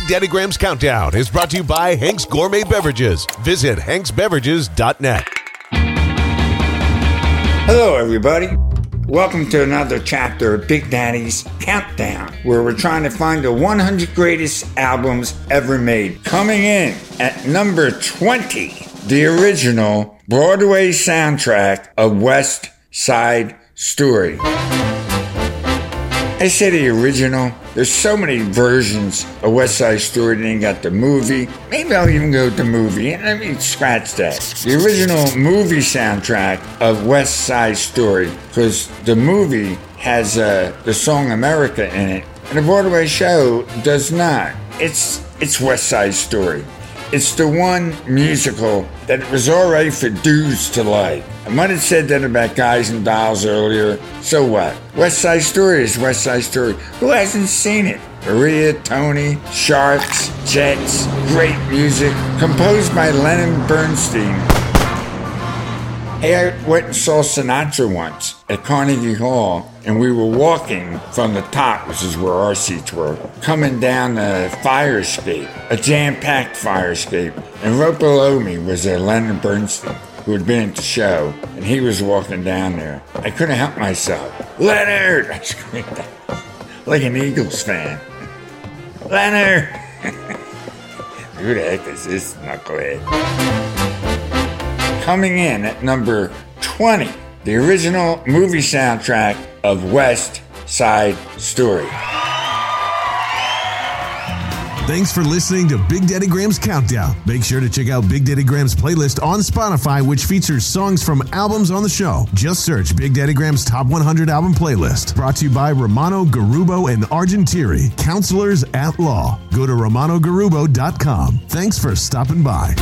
Big Daddy Graham's Countdown is brought to you by Hank's Gourmet Beverages. Visit HanksBeverages.net. Hello, everybody. Welcome to another chapter of Big Daddy's Countdown, where we're trying to find the 100 greatest albums ever made. Coming in at number 20, the original Broadway soundtrack of West Side Story. I say the original. There's so many versions of West Side Story. Then you got the movie. Maybe I'll even go with the movie. Let me scratch that. The original movie soundtrack of West Side Story, because the movie has the song America in it, and the Broadway show does not. It's West Side Story. It's the one musical that it was all right for dudes to like. I might have said that about Guys and Dolls earlier. So what? West Side Story is West Side Story. Who hasn't seen it? Maria, Tony, Sharks, Jets, great music. Composed by Leonard Bernstein. Hey, I went and saw Sinatra once at Carnegie Hall, and we were walking from the top, which is where our seats were, coming down the fire escape, a jam-packed fire escape. And right below me was Leonard Bernstein, who had been at the show, and he was walking down there. I couldn't help myself. Leonard! I screamed out, like an Eagles fan. Leonard! Who the heck is this knucklehead? Coming in at number 20, the original movie soundtrack of West Side Story. Thanks for listening to Big Daddy Graham's Countdown. Make sure to check out Big Daddy Graham's playlist on Spotify, which features songs from albums on the show. Just search Big Daddy Graham's Top 100 Album Playlist. Brought to you by Romano, Garubo, and Argentieri, Counselors at Law. Go to romanogarubo.com. Thanks for stopping by.